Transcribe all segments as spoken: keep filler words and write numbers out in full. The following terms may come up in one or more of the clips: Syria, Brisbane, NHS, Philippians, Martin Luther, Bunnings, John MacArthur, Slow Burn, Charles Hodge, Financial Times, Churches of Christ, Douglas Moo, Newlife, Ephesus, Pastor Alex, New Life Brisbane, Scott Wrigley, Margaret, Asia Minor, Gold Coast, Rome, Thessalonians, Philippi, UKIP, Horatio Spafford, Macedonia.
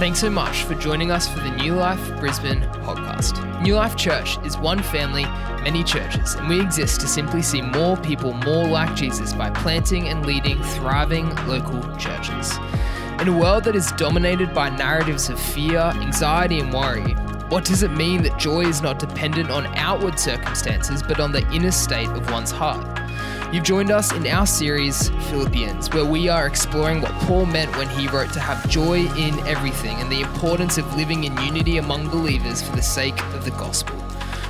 Thanks so much for joining us for the New Life Brisbane podcast. New Life Church is one family, many churches, and we exist to simply see more people more like Jesus by planting and leading thriving local churches. In a world that is dominated by narratives of fear, anxiety, and worry, what does it mean that joy is not dependent on outward circumstances, but on the inner state of one's heart? You've joined us in our series, Philippians, where we are exploring what Paul meant when he wrote to have joy in everything and the importance of living in unity among believers for the sake of the gospel.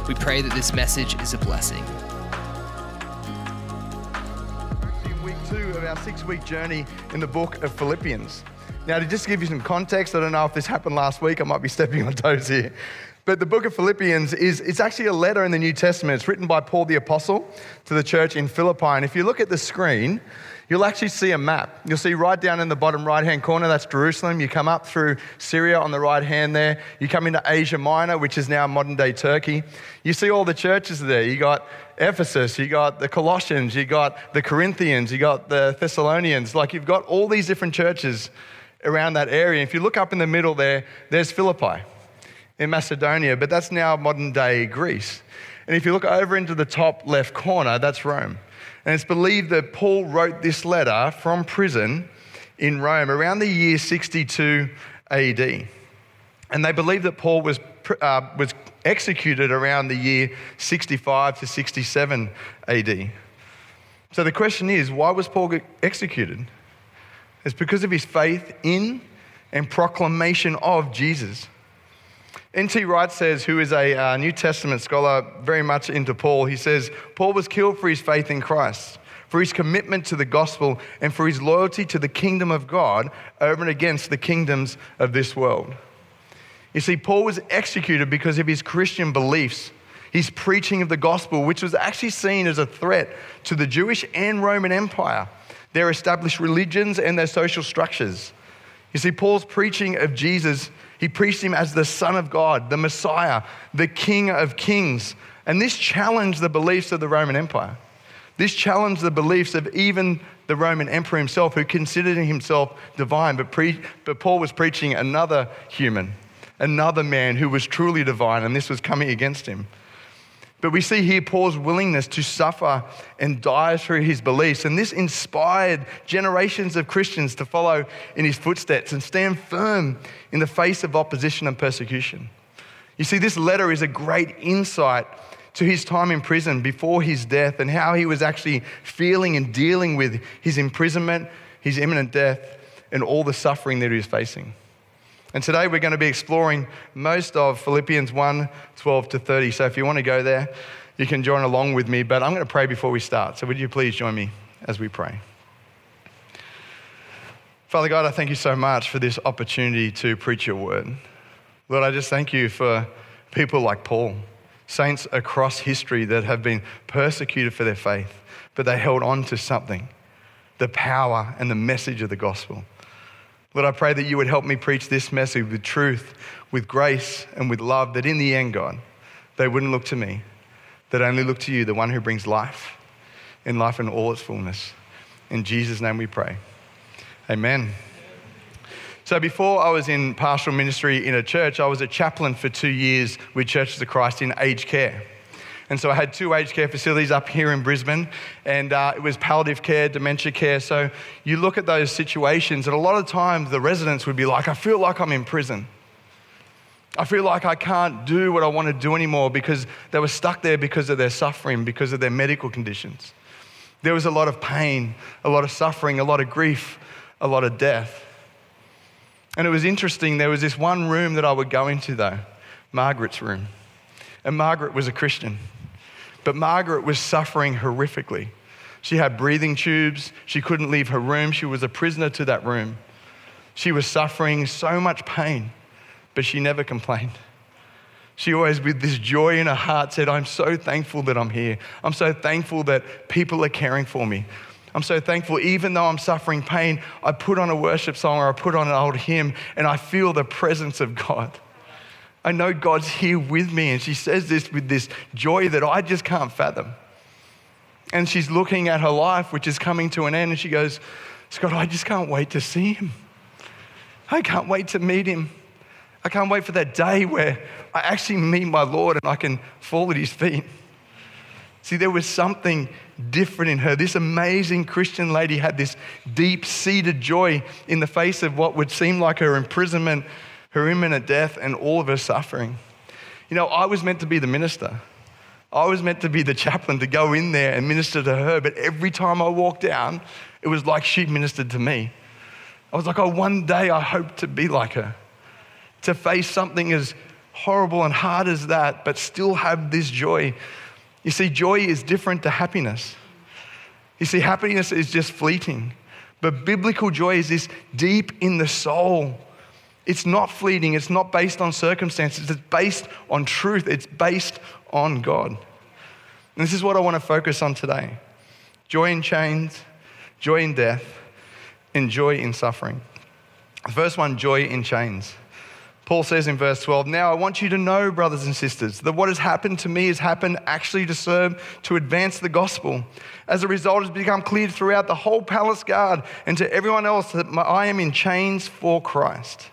We pray that this message is a blessing. We're in week two of our six-week journey in the book of Philippians. Now, to just give you some context, I don't know if this happened last week, I might be stepping on toes here. But the book of Philippians is it's actually a letter in the New Testament. It's written by Paul the Apostle to the church in Philippi. And if you look at the screen, you'll actually see a map. You'll see right down in the bottom right-hand corner, that's Jerusalem. You come up through Syria on the right hand there. You come into Asia Minor, which is now modern-day Turkey. You see all the churches there. You got Ephesus, you got the Colossians, you got the Corinthians, you got the Thessalonians. Like, you've got all these different churches around that area. If you look up in the middle there, there's Philippi in Macedonia, but that's now modern-day Greece. And if you look over into the top left corner, that's Rome. And it's believed that Paul wrote this letter from prison in Rome around the year sixty-two A D. And they believe that Paul was uh, was executed around the year sixty-five to sixty-seven A D. So the question is, why was Paul executed? It's because of his faith in and proclamation of Jesus. N T Wright says, who is a uh, New Testament scholar very much into Paul, he says, Paul was killed for his faith in Christ, for his commitment to the gospel, and for his loyalty to the kingdom of God over and against the kingdoms of this world. You see, Paul was executed because of his Christian beliefs, his preaching of the gospel, which was actually seen as a threat to the Jewish and Roman Empire, their established religions and their social structures. You see, Paul's preaching of Jesus, he preached him as the Son of God, the Messiah, the King of Kings. And this challenged the beliefs of the Roman Empire. This challenged the beliefs of even the Roman Emperor himself, who considered himself divine. But, pre- but Paul was preaching another human, another man who was truly divine, and this was coming against him. But we see here Paul's willingness to suffer and die through his beliefs. And this inspired generations of Christians to follow in his footsteps and stand firm in the face of opposition and persecution. You see, this letter is a great insight to his time in prison before his death and how he was actually feeling and dealing with his imprisonment, his imminent death, and all the suffering that he was facing. And today we're going to be exploring most of Philippians one, twelve to thirty. So if you want to go there, you can join along with me. But I'm going to pray before we start. So would you please join me as we pray? Father God, I thank you so much for this opportunity to preach your word. Lord, I just thank you for people like Paul, saints across history that have been persecuted for their faith, but they held on to something, the power and the message of the gospel. Lord, I pray that you would help me preach this message with truth, with grace, and with love, that in the end, God, they wouldn't look to me, they'd only look to you, the one who brings life, and life in all its fullness. In Jesus' name we pray. Amen. So before I was in pastoral ministry in a church, I was a chaplain for two years with Churches of Christ in aged care. And so I had two aged care facilities up here in Brisbane, and uh, it was palliative care, dementia care. So you look at those situations, and a lot of times the residents would be like, I feel like I'm in prison. I feel like I can't do what I want to do anymore, because they were stuck there because of their suffering, because of their medical conditions. There was a lot of pain, a lot of suffering, a lot of grief, a lot of death. And it was interesting, there was this one room that I would go into though, Margaret's room. And Margaret was a Christian. But Margaret was suffering horrifically. She had breathing tubes. She couldn't leave her room. She was a prisoner to that room. She was suffering so much pain, but she never complained. She always, with this joy in her heart, said, I'm so thankful that I'm here. I'm so thankful that people are caring for me. I'm so thankful, even though I'm suffering pain, I put on a worship song or I put on an old hymn and I feel the presence of God. I know God's here with me. And she says this with this joy that I just can't fathom. And she's looking at her life, which is coming to an end. And she goes, Scott, I just can't wait to see him. I can't wait to meet him. I can't wait for that day where I actually meet my Lord and I can fall at his feet. See, there was something different in her. This amazing Christian lady had this deep-seated joy in the face of what would seem like her imprisonment, her imminent death, and all of her suffering. You know, I was meant to be the minister. I was meant to be the chaplain, to go in there and minister to her, but every time I walked down, it was like she ministered to me. I was like, oh, one day I hope to be like her, to face something as horrible and hard as that, but still have this joy. You see, joy is different to happiness. You see, happiness is just fleeting, but biblical joy is this deep in the soul. It's not fleeting. It's not based on circumstances. It's based on truth. It's based on God. And this is what I want to focus on today. Joy in chains, joy in death, and joy in suffering. The first one, joy in chains. Paul says in verse twelve, now I want you to know, brothers and sisters, that what has happened to me has happened actually to serve, to advance the gospel. As a result, it has become clear throughout the whole palace guard and to everyone else that my, I am in chains for Christ.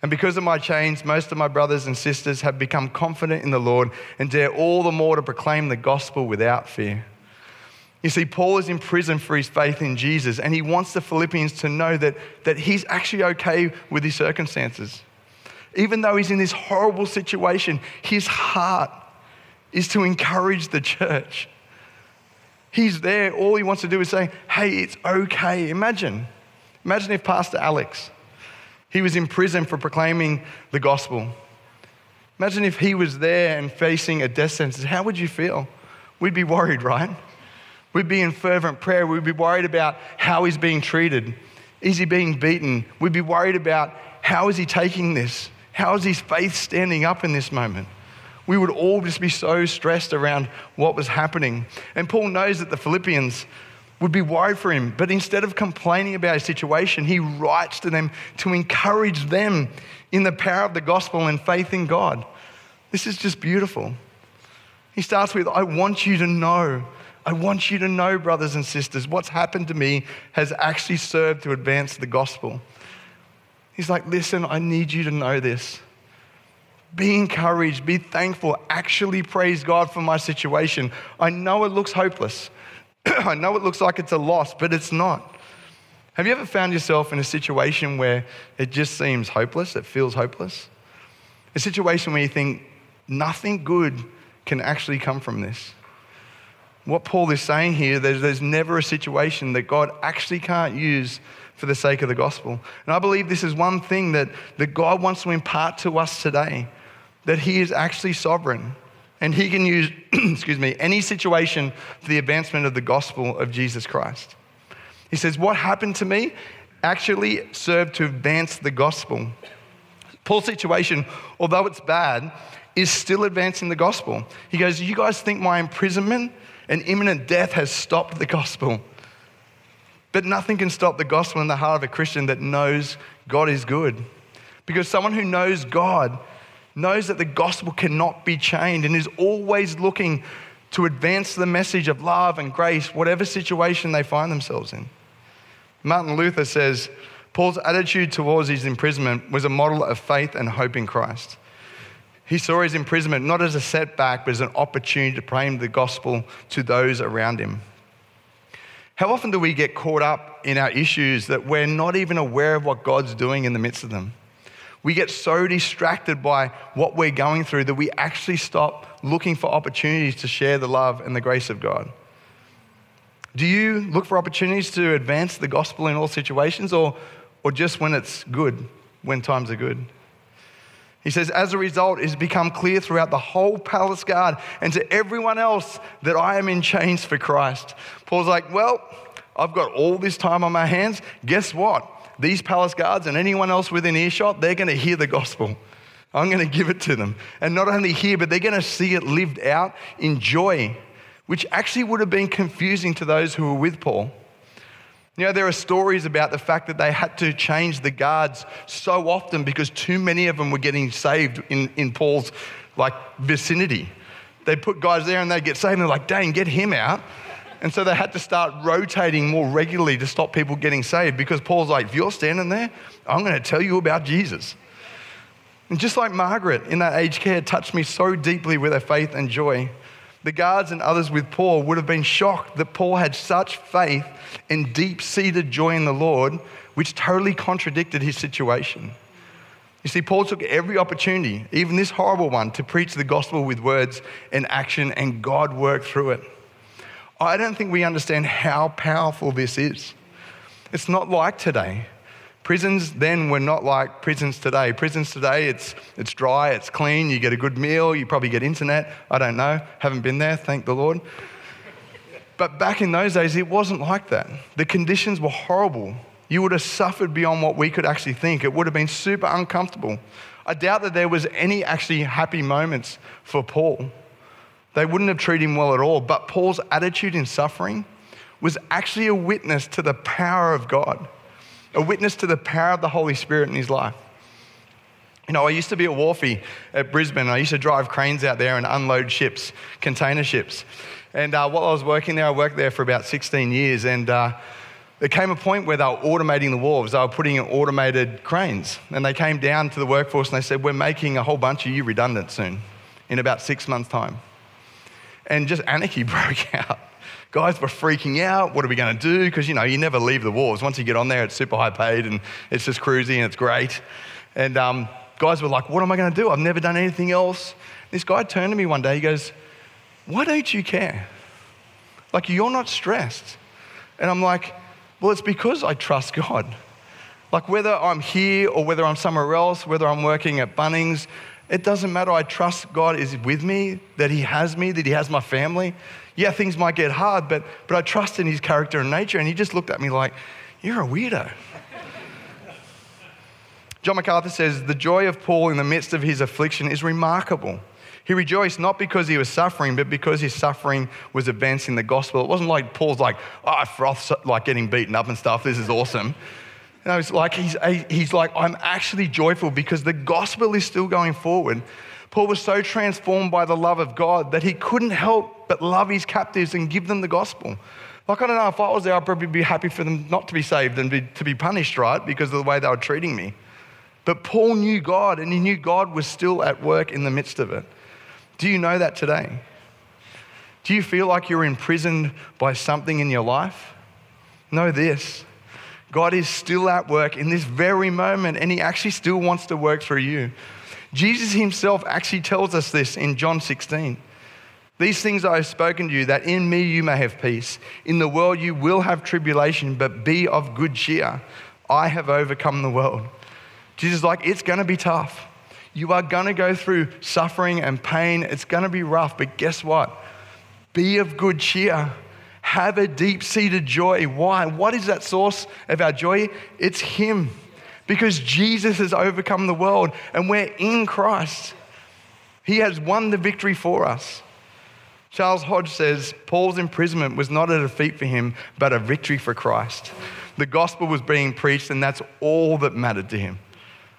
And because of my chains, most of my brothers and sisters have become confident in the Lord and dare all the more to proclaim the gospel without fear. You see, Paul is in prison for his faith in Jesus, and he wants the Philippians to know that, that he's actually okay with his circumstances. Even though he's in this horrible situation, his heart is to encourage the church. He's there. All he wants to do is say, hey, it's okay. Imagine. Imagine if Pastor Alex... he was in prison for proclaiming the gospel. Imagine if he was there and facing a death sentence. How would you feel? We'd be worried, right? We'd be in fervent prayer. We'd be worried about how he's being treated. Is he being beaten? We'd be worried about how is he taking this? How is his faith standing up in this moment? We would all just be so stressed around what was happening. And Paul knows that the Philippians would be worried for him. But instead of complaining about his situation, he writes to them to encourage them in the power of the gospel and faith in God. This is just beautiful. He starts with, I want you to know. I want you to know, brothers and sisters, what's happened to me has actually served to advance the gospel. He's like, listen, I need you to know this. Be encouraged, be thankful, actually praise God for my situation. I know it looks hopeless. I know it looks like it's a loss, but it's not. Have you ever found yourself in a situation where it just seems hopeless, it feels hopeless? A situation where you think nothing good can actually come from this. What Paul is saying here, there's, there's never a situation that God actually can't use for the sake of the gospel. And I believe this is one thing that, that God wants to impart to us today, that he is actually sovereign. And he can use, excuse me, any situation for the advancement of the gospel of Jesus Christ. He says, what happened to me actually served to advance the gospel. Paul's situation, although it's bad, is still advancing the gospel. He goes, you guys think my imprisonment and imminent death has stopped the gospel. But nothing can stop the gospel in the heart of a Christian that knows God is good. Because someone who knows God knows that the gospel cannot be chained and is always looking to advance the message of love and grace, whatever situation they find themselves in. Martin Luther says, Paul's attitude towards his imprisonment was a model of faith and hope in Christ. He saw his imprisonment not as a setback, but as an opportunity to proclaim the gospel to those around him. How often do we get caught up in our issues that we're not even aware of what God's doing in the midst of them? We get so distracted by what we're going through that we actually stop looking for opportunities to share the love and the grace of God. Do you look for opportunities to advance the gospel in all situations or, or just when it's good, when times are good? He says, as a result, it's become clear throughout the whole palace guard and to everyone else that I am in chains for Christ. Paul's like, well, I've got all this time on my hands. Guess what? These palace guards and anyone else within earshot, they're going to hear the gospel. I'm going to give it to them. And not only hear, but they're going to see it lived out in joy, which actually would have been confusing to those who were with Paul. You know, there are stories about the fact that they had to change the guards so often because too many of them were getting saved in, in Paul's like vicinity. They put guys there and they'd get saved and they're like, dang, get him out. And so they had to start rotating more regularly to stop people getting saved because Paul's like, if you're standing there, I'm going to tell you about Jesus. And just like Margaret in that aged care touched me so deeply with her faith and joy, the guards and others with Paul would have been shocked that Paul had such faith and deep-seated joy in the Lord, which totally contradicted his situation. You see, Paul took every opportunity, even this horrible one, to preach the gospel with words and action, and God worked through it. I don't think we understand how powerful this is. It's not like today. Prisons then were not like prisons today. Prisons today, it's it's dry, it's clean, you get a good meal, you probably get internet. I don't know, haven't been there, thank the Lord. But back in those days, it wasn't like that. The conditions were horrible. You would have suffered beyond what we could actually think. It would have been super uncomfortable. I doubt that there was any actually happy moments for Paul. They wouldn't have treated him well at all, but Paul's attitude in suffering was actually a witness to the power of God. A witness to the power of the Holy Spirit in his life. You know, I used to be at wharfie at Brisbane. I used to drive cranes out there and unload ships, container ships. And uh, while I was working there, I worked there for about sixteen years. And uh, there came a point where they were automating the wharves. They were putting in automated cranes. And they came down to the workforce and they said, we're making a whole bunch of you redundant soon, in about six months' time. And just anarchy broke out. Guys were freaking out. What are we going to do? Because, you know, you never leave the wharves. Once you get on there, it's super high paid and it's just cruisy and it's great. And um, guys were like, what am I going to do? I've never done anything else. This guy turned to me one day. He goes, why don't you care? Like, you're not stressed. And I'm like, well, it's because I trust God. Like, whether I'm here or whether I'm somewhere else, whether I'm working at Bunnings, it doesn't matter. I trust God is with me, that he has me, that he has my family. Yeah, things might get hard, but, but I trust in his character and nature. And he just looked at me like, you're a weirdo. John MacArthur says, the joy of Paul in the midst of his affliction is remarkable. He rejoiced not because he was suffering, but because his suffering was advancing the gospel. It wasn't like Paul's like, oh, I froth, like getting beaten up and stuff. This is awesome. And I was like, he's, he's like, I'm actually joyful because the gospel is still going forward. Paul was so transformed by the love of God that he couldn't help but love his captives and give them the gospel. Like, I don't know, if I was there, I'd probably be happy for them not to be saved and be, to be punished, right? Because of the way they were treating me. But Paul knew God, and he knew God was still at work in the midst of it. Do you know that today? Do you feel like you're imprisoned by something in your life? Know this. God is still at work in this very moment, and he actually still wants to work through you. Jesus himself actually tells us this in John sixteen. These things I have spoken to you, that in me you may have peace. In the world you will have tribulation, but be of good cheer. I have overcome the world. Jesus is like, it's going to be tough. You are going to go through suffering and pain. It's going to be rough, but guess what? Be of good cheer. Have a deep-seated joy. Why? What is that source of our joy? It's him. Because Jesus has overcome the world and we're in Christ. He has won the victory for us. Charles Hodge says, Paul's imprisonment was not a defeat for him, but a victory for Christ. The gospel was being preached, and that's all that mattered to him.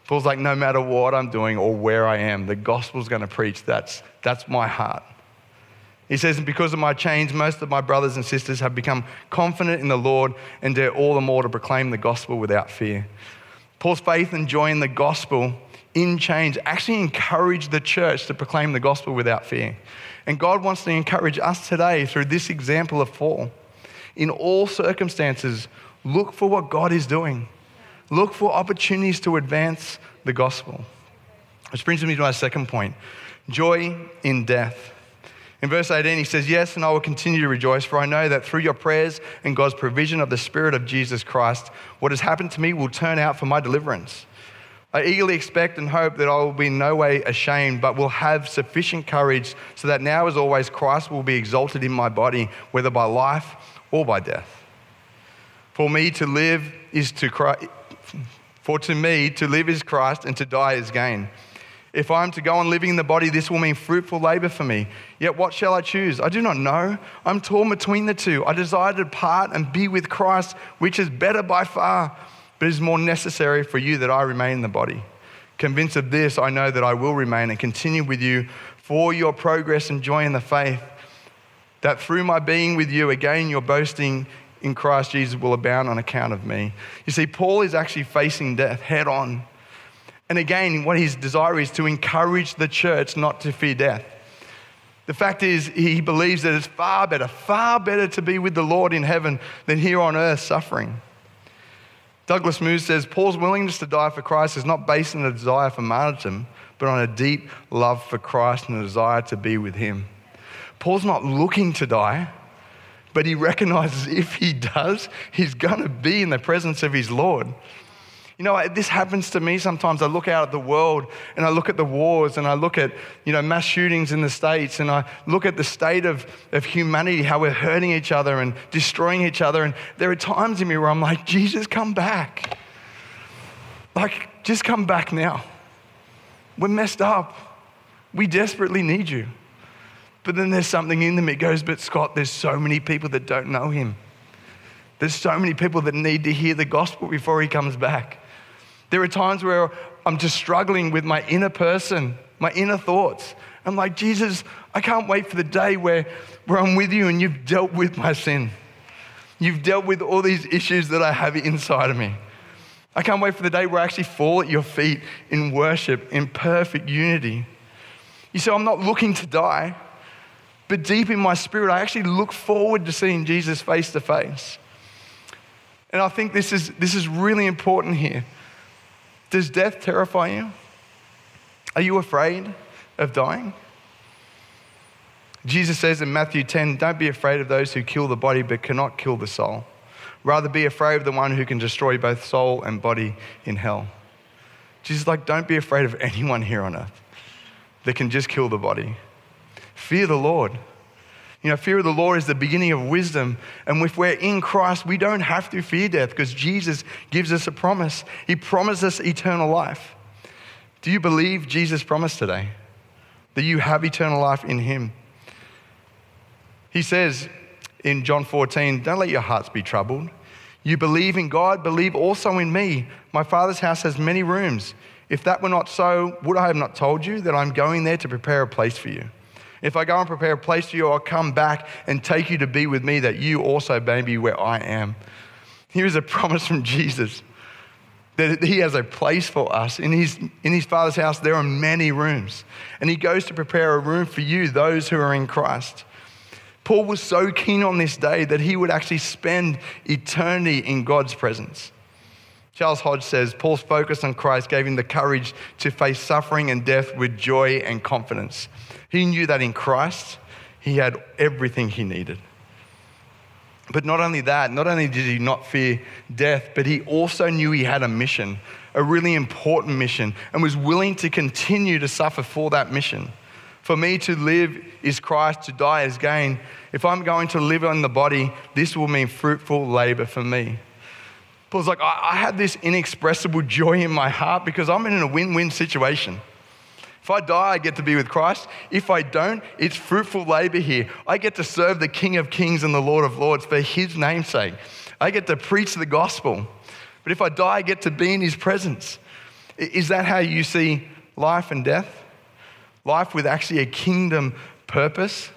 Paul's like, no matter what I'm doing or where I am, the gospel's going to preach. That's, that's my heart. He says, and because of my chains, most of my brothers and sisters have become confident in the Lord and dare all the more to proclaim the gospel without fear. Paul's faith and joy in the gospel in chains actually encouraged the church to proclaim the gospel without fear. And God wants to encourage us today through this example of Paul. In all circumstances, look for what God is doing. Look for opportunities to advance the gospel. Which brings me to my second point, joy in death. In verse eighteen, he says, yes, and I will continue to rejoice, for I know that through your prayers and God's provision of the Spirit of Jesus Christ, what has happened to me will turn out for my deliverance. I eagerly expect and hope that I will be in no way ashamed, but will have sufficient courage so that now, as always, Christ will be exalted in my body, whether by life or by death. For me to live is to Christ, for to me to live is Christ, and to die is gain. If I am to go on living in the body, this will mean fruitful labor for me. Yet what shall I choose? I do not know. I'm torn between the two. I desire to depart and be with Christ, which is better by far, but is more necessary for you that I remain in the body. Convinced of this, I know that I will remain and continue with you for your progress and joy in the faith, that through my being with you, again, your boasting in Christ Jesus will abound on account of me. You see, Paul is actually facing death head on. And again, what his desire is to encourage the church not to fear death. The fact is, he believes that it's far better, far better to be with the Lord in heaven than here on earth suffering. Douglas Moo says, Paul's willingness to die for Christ is not based on a desire for martyrdom, but on a deep love for Christ and a desire to be with him. Paul's not looking to die, but he recognises if he does, he's going to be in the presence of his Lord. You know, this happens to me sometimes. I look out at the world and I look at the wars and I look at, you know, mass shootings in the States and I look at the state of, of humanity, how we're hurting each other and destroying each other. And there are times in me where I'm like, Jesus, come back. Like, just come back now. We're messed up. We desperately need you. But then there's something in them. It goes, but Scott, there's so many people that don't know him. There's so many people that need to hear the gospel before he comes back. There are times where I'm just struggling with my inner person, my inner thoughts. I'm like, Jesus, I can't wait for the day where, where I'm with you and you've dealt with my sin. You've dealt with all these issues that I have inside of me. I can't wait for the day where I actually fall at your feet in worship, in perfect unity. You see, I'm not looking to die, but deep in my spirit, I actually look forward to seeing Jesus face to face. And I think this is, this is really important here. Does death terrify you? Are you afraid of dying? Jesus says in Matthew ten, don't be afraid of those who kill the body but cannot kill the soul. Rather be afraid of the one who can destroy both soul and body in hell. Jesus is like, don't be afraid of anyone here on earth that can just kill the body. Fear the Lord. You know, fear of the Lord is the beginning of wisdom. And if we're in Christ, we don't have to fear death because Jesus gives us a promise. He promises us eternal life. Do you believe Jesus' promise today? That you have eternal life in him? He says in John fourteen, don't let your hearts be troubled. You believe in God, believe also in me. My Father's house has many rooms. If that were not so, would I have not told you that I'm going there to prepare a place for you? If I go and prepare a place for you, I'll come back and take you to be with me, that you also may be where I am. Here is a promise from Jesus that he has a place for us. In his, in his Father's house, there are many rooms. And he goes to prepare a room for you, those who are in Christ. Paul was so keen on this day that he would actually spend eternity in God's presence. Charles Hodge says, Paul's focus on Christ gave him the courage to face suffering and death with joy and confidence. He knew that in Christ, he had everything he needed. But not only that, not only did he not fear death, but he also knew he had a mission, a really important mission, and was willing to continue to suffer for that mission. For me to live is Christ, to die is gain. If I'm going to live on the body, this will mean fruitful labor for me. Paul's like, I, I had this inexpressible joy in my heart because I'm in a win-win situation. If I die, I get to be with Christ. If I don't, it's fruitful labor here. I get to serve the King of Kings and the Lord of Lords for his name's sake. I get to preach the gospel. But if I die, I get to be in his presence. Is that how you see life and death? Life with actually a kingdom purpose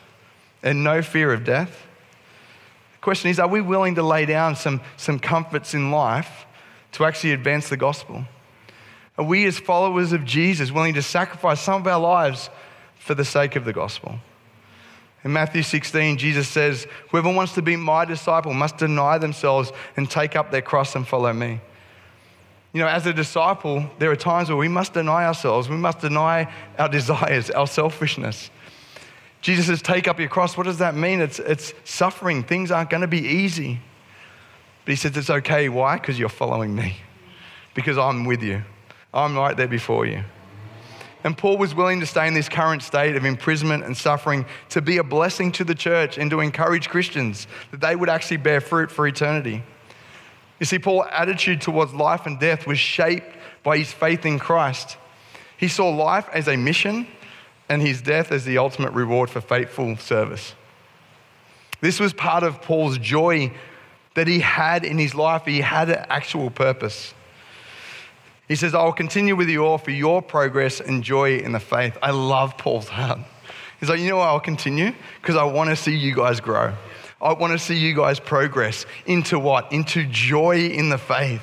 and no fear of death? The question is, are we willing to lay down some, some comforts in life to actually advance the gospel? Are we as followers of Jesus willing to sacrifice some of our lives for the sake of the gospel? In Matthew sixteen, Jesus says, whoever wants to be my disciple must deny themselves and take up their cross and follow me. You know, as a disciple, there are times where we must deny ourselves. We must deny our desires, our selfishness. Jesus says, take up your cross. What does that mean? It's, it's suffering. Things aren't going to be easy. But he says, it's okay. Why? Because you're following me. Because I'm with you. I'm right there before you. And Paul was willing to stay in this current state of imprisonment and suffering to be a blessing to the church and to encourage Christians that they would actually bear fruit for eternity. You see, Paul's attitude towards life and death was shaped by his faith in Christ. He saw life as a mission and his death as the ultimate reward for faithful service. This was part of Paul's joy that he had in his life. He had an actual purpose. He says, I will continue with you all for your progress and joy in the faith. I love Paul's heart. He's like, you know what, I'll continue because I want to see you guys grow. I want to see you guys progress into what? Into joy in the faith.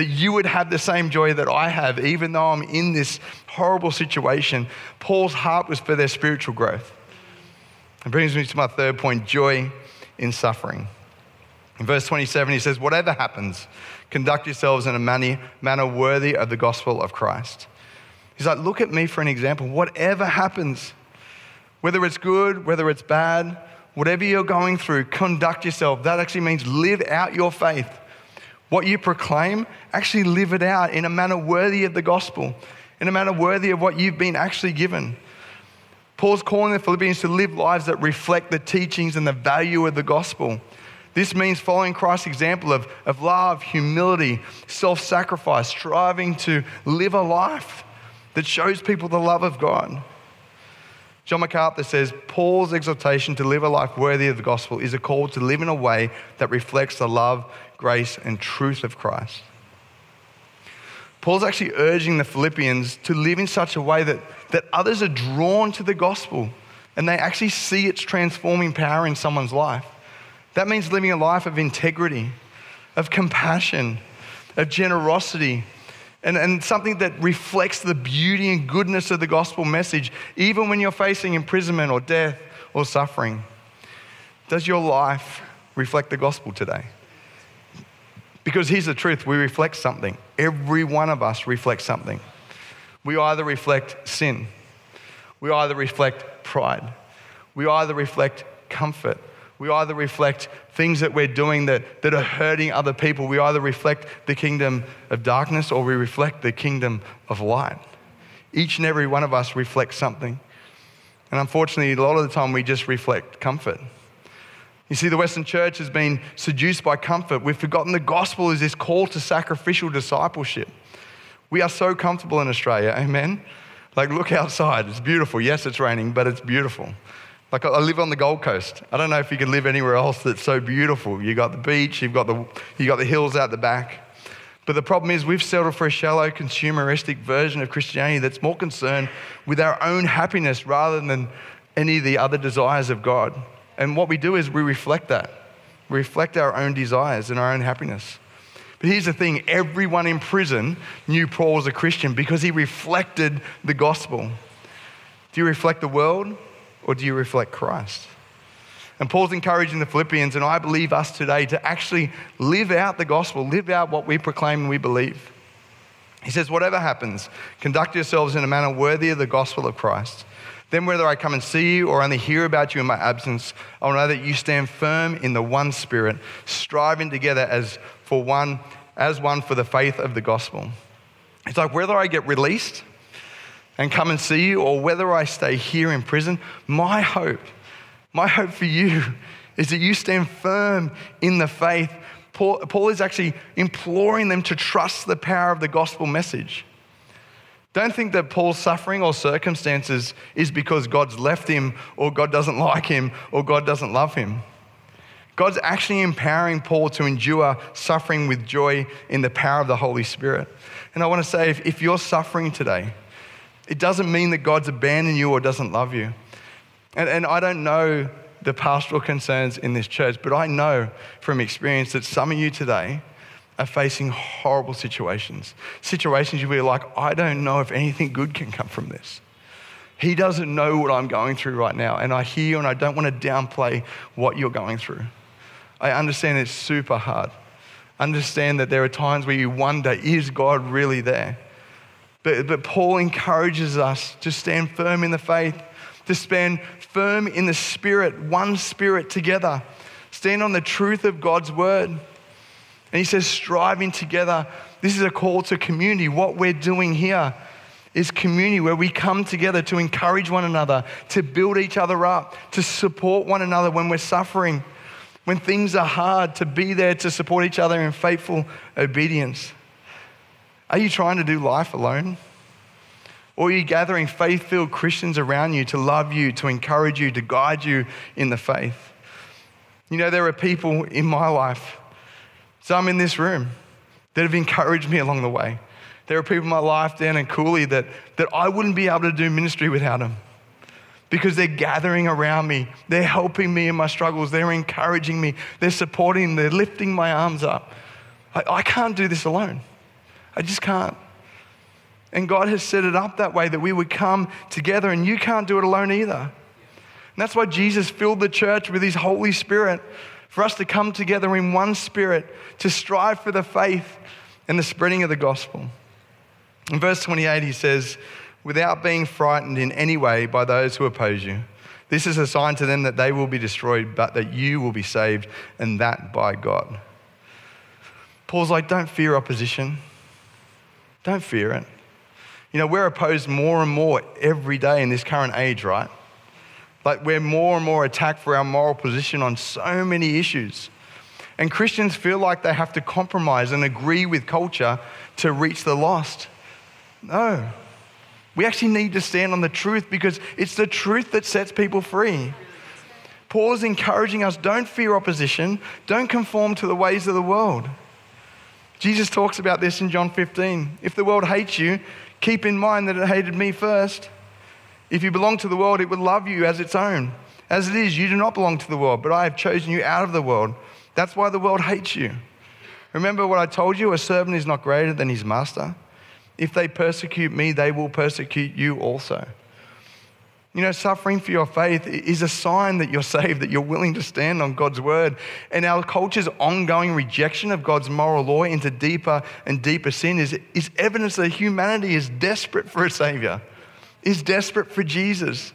that you would have the same joy that I have, even though I'm in this horrible situation. Paul's heart was for their spiritual growth. It brings me to my third point, joy in suffering. In verse twenty-seven, he says, whatever happens, conduct yourselves in a manner worthy of the gospel of Christ. He's like, look at me for an example. Whatever happens, whether it's good, whether it's bad, whatever you're going through, conduct yourself. That actually means live out your faith. What you proclaim, actually live it out in a manner worthy of the gospel, in a manner worthy of what you've been actually given. Paul's calling the Philippians to live lives that reflect the teachings and the value of the gospel. This means following Christ's example of, of love, humility, self-sacrifice, striving to live a life that shows people the love of God. John MacArthur says, Paul's exhortation to live a life worthy of the gospel is a call to live in a way that reflects the love, grace, and truth of Christ. Paul's actually urging the Philippians to live in such a way that, that others are drawn to the gospel and they actually see its transforming power in someone's life. That means living a life of integrity, of compassion, of generosity, and, and something that reflects the beauty and goodness of the gospel message, even when you're facing imprisonment or death or suffering. Does your life reflect the gospel today? Because here's the truth, we reflect something. Every one of us reflects something. We either reflect sin, we either reflect pride, we either reflect comfort, we either reflect things that we're doing that, that are hurting other people. We either reflect the kingdom of darkness or we reflect the kingdom of light. Each and every one of us reflects something. And unfortunately, a lot of the time we just reflect comfort. You see, the Western church has been seduced by comfort. We've forgotten the gospel is this call to sacrificial discipleship. We are so comfortable in Australia, amen? Like, look outside, it's beautiful. Yes, it's raining, but it's beautiful. Like, I live on the Gold Coast. I don't know if you could live anywhere else that's so beautiful. You got the beach, you've got the, you got the hills out the back. But the problem is we've settled for a shallow, consumeristic version of Christianity that's more concerned with our own happiness rather than any of the other desires of God. And what we do is we reflect that. We reflect our own desires and our own happiness. But here's the thing, everyone in prison knew Paul was a Christian because he reflected the gospel. Do you reflect the world? Or do you reflect Christ? And Paul's encouraging the Philippians, and I believe us today, to actually live out the gospel, live out what we proclaim and we believe. He says, whatever happens, conduct yourselves in a manner worthy of the gospel of Christ. Then whether I come and see you or only hear about you in my absence, I will know that you stand firm in the one Spirit, striving together as for one, as one for the faith of the gospel. It's like whether I get released and come and see you, or whether I stay here in prison, my hope, my hope for you is that you stand firm in the faith. Paul, Paul is actually imploring them to trust the power of the gospel message. Don't think that Paul's suffering or circumstances is because God's left him, or God doesn't like him, or God doesn't love him. God's actually empowering Paul to endure suffering with joy in the power of the Holy Spirit. And I want to say, if, if you're suffering today, it doesn't mean that God's abandoned you or doesn't love you. And, and I don't know the pastoral concerns in this church, but I know from experience that some of you today are facing horrible situations, situations you'll be like, I don't know if anything good can come from this. He doesn't know what I'm going through right now, and I hear and I don't want to downplay what you're going through. I understand it's super hard. Understand that there are times where you wonder, is God really there? But, but Paul encourages us to stand firm in the faith, to stand firm in the Spirit, one Spirit together, stand on the truth of God's word. And he says, striving together. This is a call to community. What we're doing here is community, where we come together to encourage one another, to build each other up, to support one another when we're suffering, when things are hard, to be there to support each other in faithful obedience. Are you trying to do life alone? Or are you gathering faith-filled Christians around you to love you, to encourage you, to guide you in the faith? You know, there are people in my life, some in this room, that have encouraged me along the way. There are people in my life down in Cooley that, that I wouldn't be able to do ministry without them, because they're gathering around me. They're helping me in my struggles. They're encouraging me. They're supporting. They're lifting my arms up. I, I can't do this alone. I just can't. And God has set it up that way that we would come together, and you can't do it alone either. And that's why Jesus filled the church with his Holy Spirit, for us to come together in one spirit, to strive for the faith and the spreading of the gospel. In verse twenty-eight, he says, without being frightened in any way by those who oppose you. This is a sign to them that they will be destroyed, but that you will be saved, and that by God. Paul's like, don't fear opposition. Don't fear it. You know, we're opposed more and more every day in this current age, right? Like, we're more and more attacked for our moral position on so many issues. And Christians feel like they have to compromise and agree with culture to reach the lost. No. We actually need to stand on the truth, because it's the truth that sets people free. Paul is encouraging us, don't fear opposition. Don't conform to the ways of the world. Jesus talks about this in John fifteen. If the world hates you, keep in mind that it hated me first. If you belong to the world, it would love you as its own. As it is, you do not belong to the world, but I have chosen you out of the world. That's why the world hates you. Remember what I told you, a servant is not greater than his master. If they persecute me, they will persecute you also. You know, suffering for your faith is a sign that you're saved, that you're willing to stand on God's word. And our culture's ongoing rejection of God's moral law into deeper and deeper sin is, is evidence that humanity is desperate for a savior, is desperate for Jesus.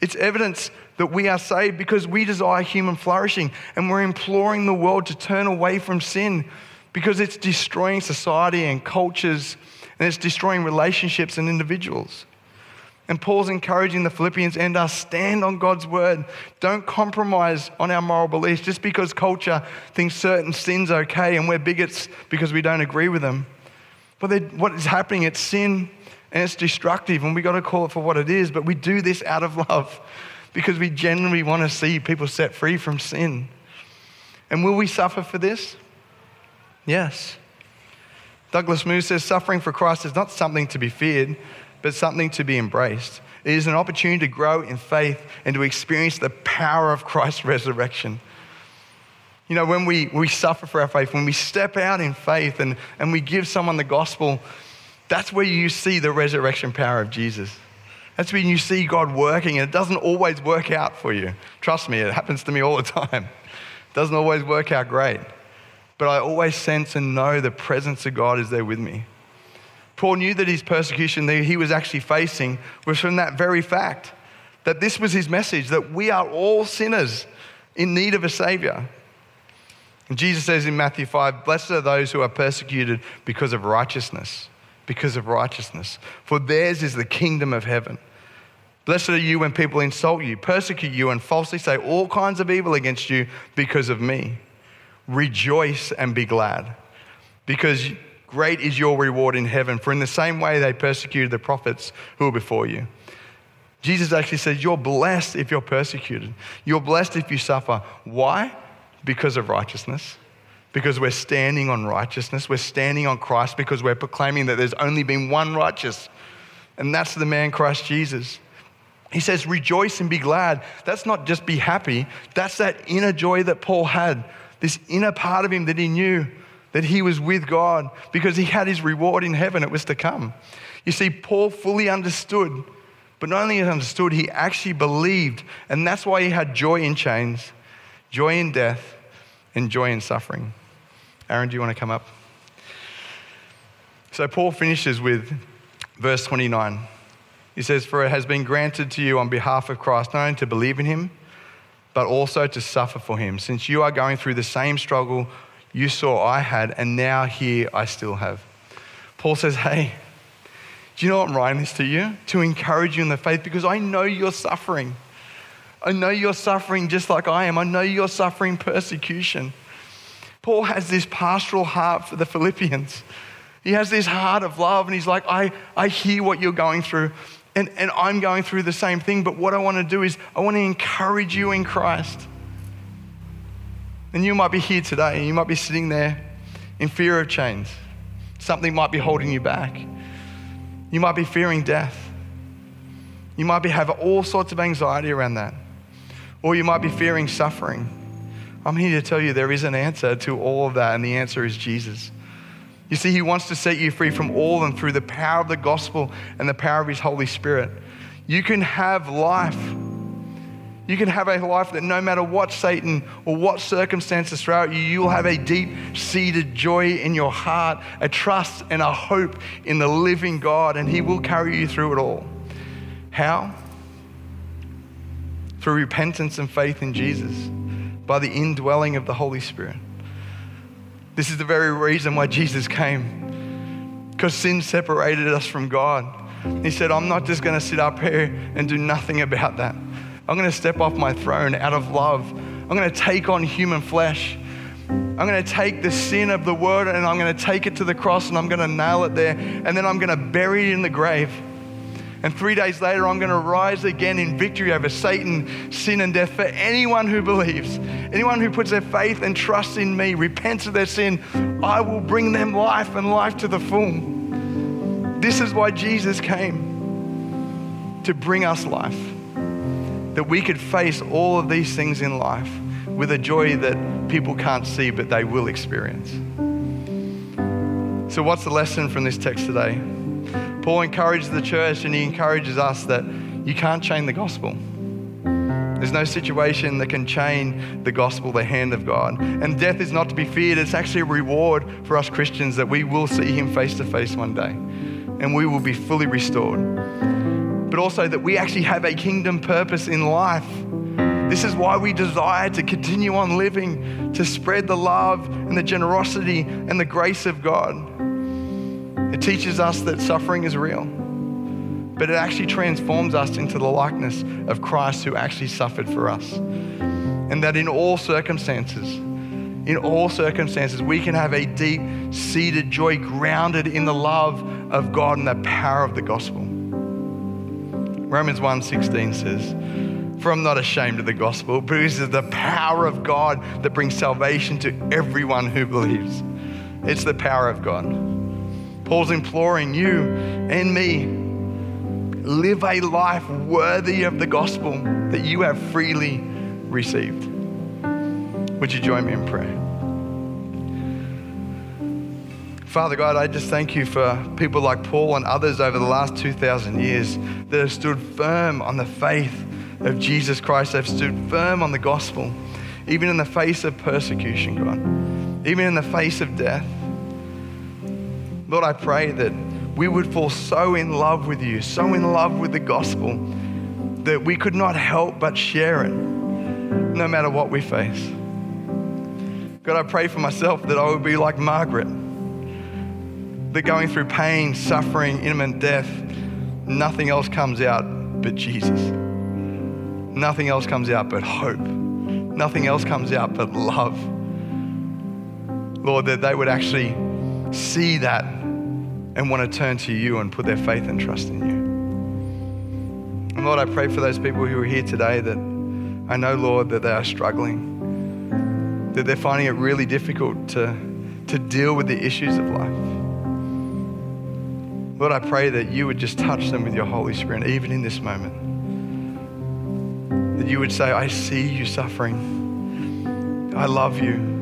It's evidence that we are saved because we desire human flourishing, and we're imploring the world to turn away from sin because it's destroying society and cultures, and it's destroying relationships and individuals. And Paul's encouraging the Philippians and us, stand on God's word. Don't compromise on our moral beliefs just because culture thinks certain sin's okay and we're bigots because we don't agree with them. But what is happening, it's sin and it's destructive, and we got to call it for what it is. But we do this out of love because we genuinely want to see people set free from sin. And will we suffer for this? Yes. Douglas Moo says, suffering for Christ is not something to be feared, but something to be embraced. It is an opportunity to grow in faith and to experience the power of Christ's resurrection. You know, when we, we suffer for our faith, when we step out in faith and, and we give someone the gospel, that's where you see the resurrection power of Jesus. That's when you see God working, and it doesn't always work out for you. Trust me, it happens to me all the time. It doesn't always work out great, but I always sense and know the presence of God is there with me. Paul knew that his persecution that he was actually facing was from that very fact, that this was his message, that we are all sinners in need of a savior. And Jesus says in Matthew five, blessed are those who are persecuted because of righteousness, because of righteousness, for theirs is the kingdom of heaven. Blessed are you when people insult you, persecute you, and falsely say all kinds of evil against you because of me. Rejoice and be glad, because great is your reward in heaven, for in the same way they persecuted the prophets who were before you. Jesus actually says, you're blessed if you're persecuted. You're blessed if you suffer. Why? Because of righteousness. Because we're standing on righteousness. We're standing on Christ, because we're proclaiming that there's only been one righteous, and that's the man Christ Jesus. He says, rejoice and be glad. That's not just be happy. That's that inner joy that Paul had, this inner part of him that he knew that he was with God because he had his reward in heaven. It was to come. You see, Paul fully understood, but not only understood, he actually believed. And that's why he had joy in chains, joy in death, and joy in suffering. Aaron, do you want to come up? So Paul finishes with verse twenty-nine. He says, for it has been granted to you on behalf of Christ, not only to believe in him, but also to suffer for him, since you are going through the same struggle you saw I had, and now here I still have. Paul says, hey, do you know what, I'm writing this to you? To encourage you in the faith, because I know you're suffering. I know you're suffering just like I am. I know you're suffering persecution. Paul has this pastoral heart for the Philippians. He has this heart of love, and he's like, I, I hear what you're going through, and, and I'm going through the same thing, but what I want to do is I want to encourage you in Christ. And you might be here today, and you might be sitting there in fear of chains. Something might be holding you back. You might be fearing death. You might be having all sorts of anxiety around that. Or you might be fearing suffering. I'm here to tell you there is an answer to all of that, and the answer is Jesus. You see, he wants to set you free from all and through the power of the gospel and the power of his Holy Spirit. You can have life. You can have a life that no matter what Satan or what circumstances throw at you, you'll have a deep-seated joy in your heart, a trust and a hope in the living God, and he will carry you through it all. How? Through repentance and faith in Jesus, by the indwelling of the Holy Spirit. This is the very reason why Jesus came, because sin separated us from God. He said, I'm not just going to sit up here and do nothing about that. I'm going to step off my throne out of love. I'm going to take on human flesh. I'm going to take the sin of the world and I'm going to take it to the cross and I'm going to nail it there. And then I'm going to bury it in the grave. And three days later, I'm going to rise again in victory over Satan, sin and death for anyone who believes. Anyone who puts their faith and trust in me, repents of their sin, I will bring them life and life to the full. This is why Jesus came, to bring us life, that we could face all of these things in life with a joy that people can't see but they will experience. So what's the lesson from this text today? Paul encourages the church and he encourages us that you can't chain the gospel. There's no situation that can chain the gospel, the hand of God. And death is not to be feared. It's actually a reward for us Christians that we will see him face to face one day. And we will be fully restored. But also that we actually have a kingdom purpose in life. This is why we desire to continue on living, to spread the love and the generosity and the grace of God. It teaches us that suffering is real, but it actually transforms us into the likeness of Christ who actually suffered for us. And that in all circumstances, in all circumstances, we can have a deep-seated joy grounded in the love of God and the power of the gospel. Romans one sixteen says, for I'm not ashamed of the gospel, but it is the power of God that brings salvation to everyone who believes. It's the power of God. Paul's imploring you and me, live a life worthy of the gospel that you have freely received. Would you join me in prayer? Father God, I just thank you for people like Paul and others over the last two thousand years that have stood firm on the faith of Jesus Christ. They've stood firm on the gospel, even in the face of persecution, God, even in the face of death. Lord, I pray that we would fall so in love with you, so in love with the gospel, that we could not help but share it, no matter what we face. God, I pray for myself that I would be like Margaret, that going through pain, suffering, imminent death, nothing else comes out but Jesus. Nothing else comes out but hope. Nothing else comes out but love. Lord, that they would actually see that and want to turn to you and put their faith and trust in you. And Lord, I pray for those people who are here today that I know, Lord, that they are struggling, that they're finding it really difficult to, to deal with the issues of life. Lord, I pray that you would just touch them with your Holy Spirit, even in this moment. That you would say, I see you suffering. I love you.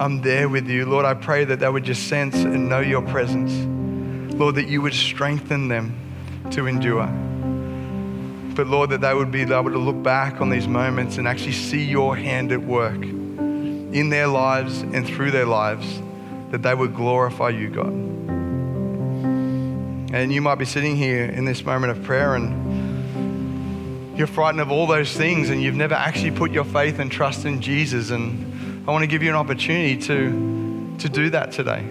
I'm there with you. Lord, I pray that they would just sense and know your presence. Lord, that you would strengthen them to endure. But Lord, that they would be able to look back on these moments and actually see your hand at work in their lives and through their lives, that they would glorify you, God. And you might be sitting here in this moment of prayer and you're frightened of all those things and you've never actually put your faith and trust in Jesus. And I want to give you an opportunity to, to do that today.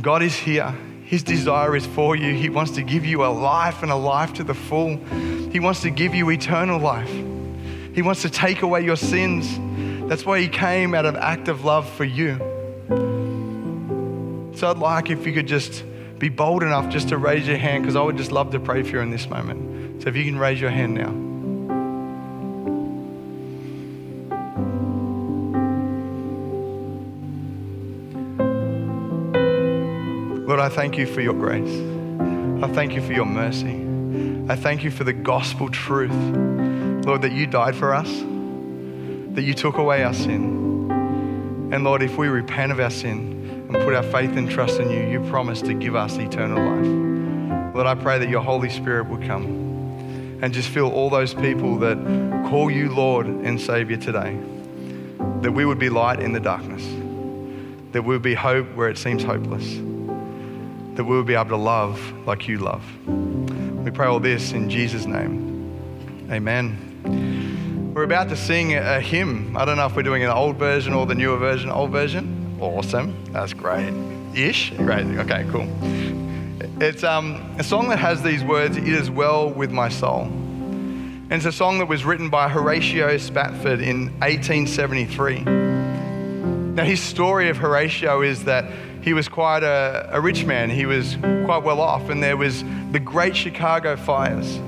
God is here. His desire is for you. He wants to give you a life and a life to the full. He wants to give you eternal life. He wants to take away your sins. That's why he came, out of act of love for you. So I'd like if you could just be bold enough just to raise your hand, because I would just love to pray for you in this moment. So if you can raise your hand now. Lord, I thank you for your grace. I thank you for your mercy. I thank you for the gospel truth. Lord, that you died for us, that you took away our sin. And Lord, if we repent of our sin, and put our faith and trust in you, you promised to give us eternal life. Lord, I pray that your Holy Spirit would come and just fill all those people that call you Lord and Savior today, that we would be light in the darkness, that we would be hope where it seems hopeless, that we would be able to love like you love. We pray all this in Jesus' name. Amen. We're about to sing a hymn. I don't know if we're doing an old version or the newer version. Old version? Awesome. That's great. Ish? Great. Okay, cool. It's um, a song that has these words, "It is well with my soul." And it's a song that was written by Horatio Spafford in eighteen seventy-three. Now, his story of Horatio is that he was quite a, a rich man. He was quite well off, and there was the great Chicago fires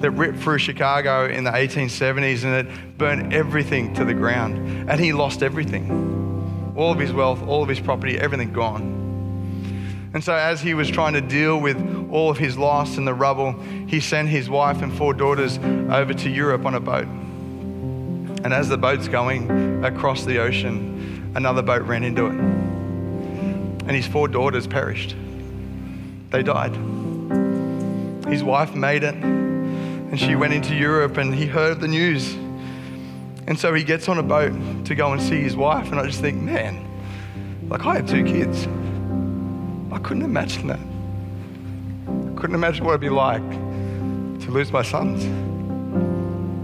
that ripped through Chicago in the eighteen seventies, and it burned everything to the ground. And he lost everything, all of his wealth, all of his property, everything gone. And so as he was trying to deal with all of his loss and the rubble, he sent his wife and four daughters over to Europe on a boat. And as the boat's going across the ocean, another boat ran into it. And his four daughters perished. They died. His wife made it, and she went into Europe, and he heard the news. And so he gets on a boat to go and see his wife, and I just think, man, like, I have two kids. I couldn't imagine that. I couldn't imagine what it'd be like to lose my sons.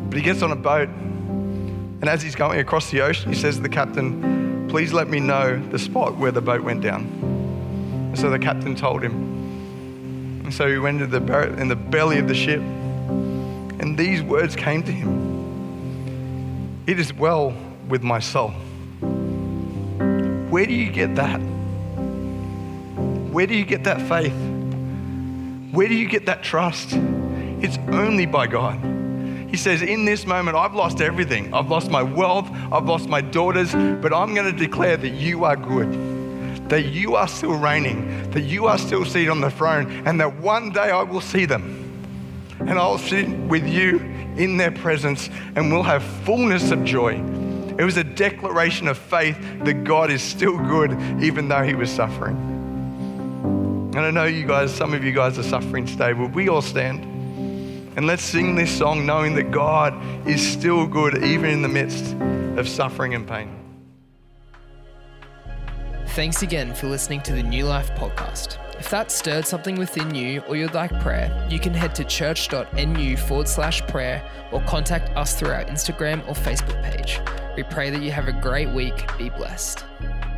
But he gets on a boat, and as he's going across the ocean, he says to the captain, "Please let me know the spot where the boat went down." And so the captain told him. And so he went into the bar- in the belly of the ship, and these words came to him: "It is well with my soul." Where do you get that? Where do you get that faith? Where do you get that trust? It's only by God. He says, in this moment, I've lost everything. I've lost my wealth, I've lost my daughters, but I'm gonna declare that you are good, that you are still reigning, that you are still seated on the throne, and that one day I will see them. And I'll sit with you in their presence, and we'll have fullness of joy. It was a declaration of faith that God is still good, even though he was suffering. And I know you guys, some of you guys are suffering today. Will we all stand? And let's sing this song knowing that God is still good, even in the midst of suffering and pain. Thanks again for listening to the New Life Podcast. If that stirred something within you or you'd like prayer, you can head to church.nu forward slash prayer or contact us through our Instagram or Facebook page. We pray that you have a great week. Be blessed.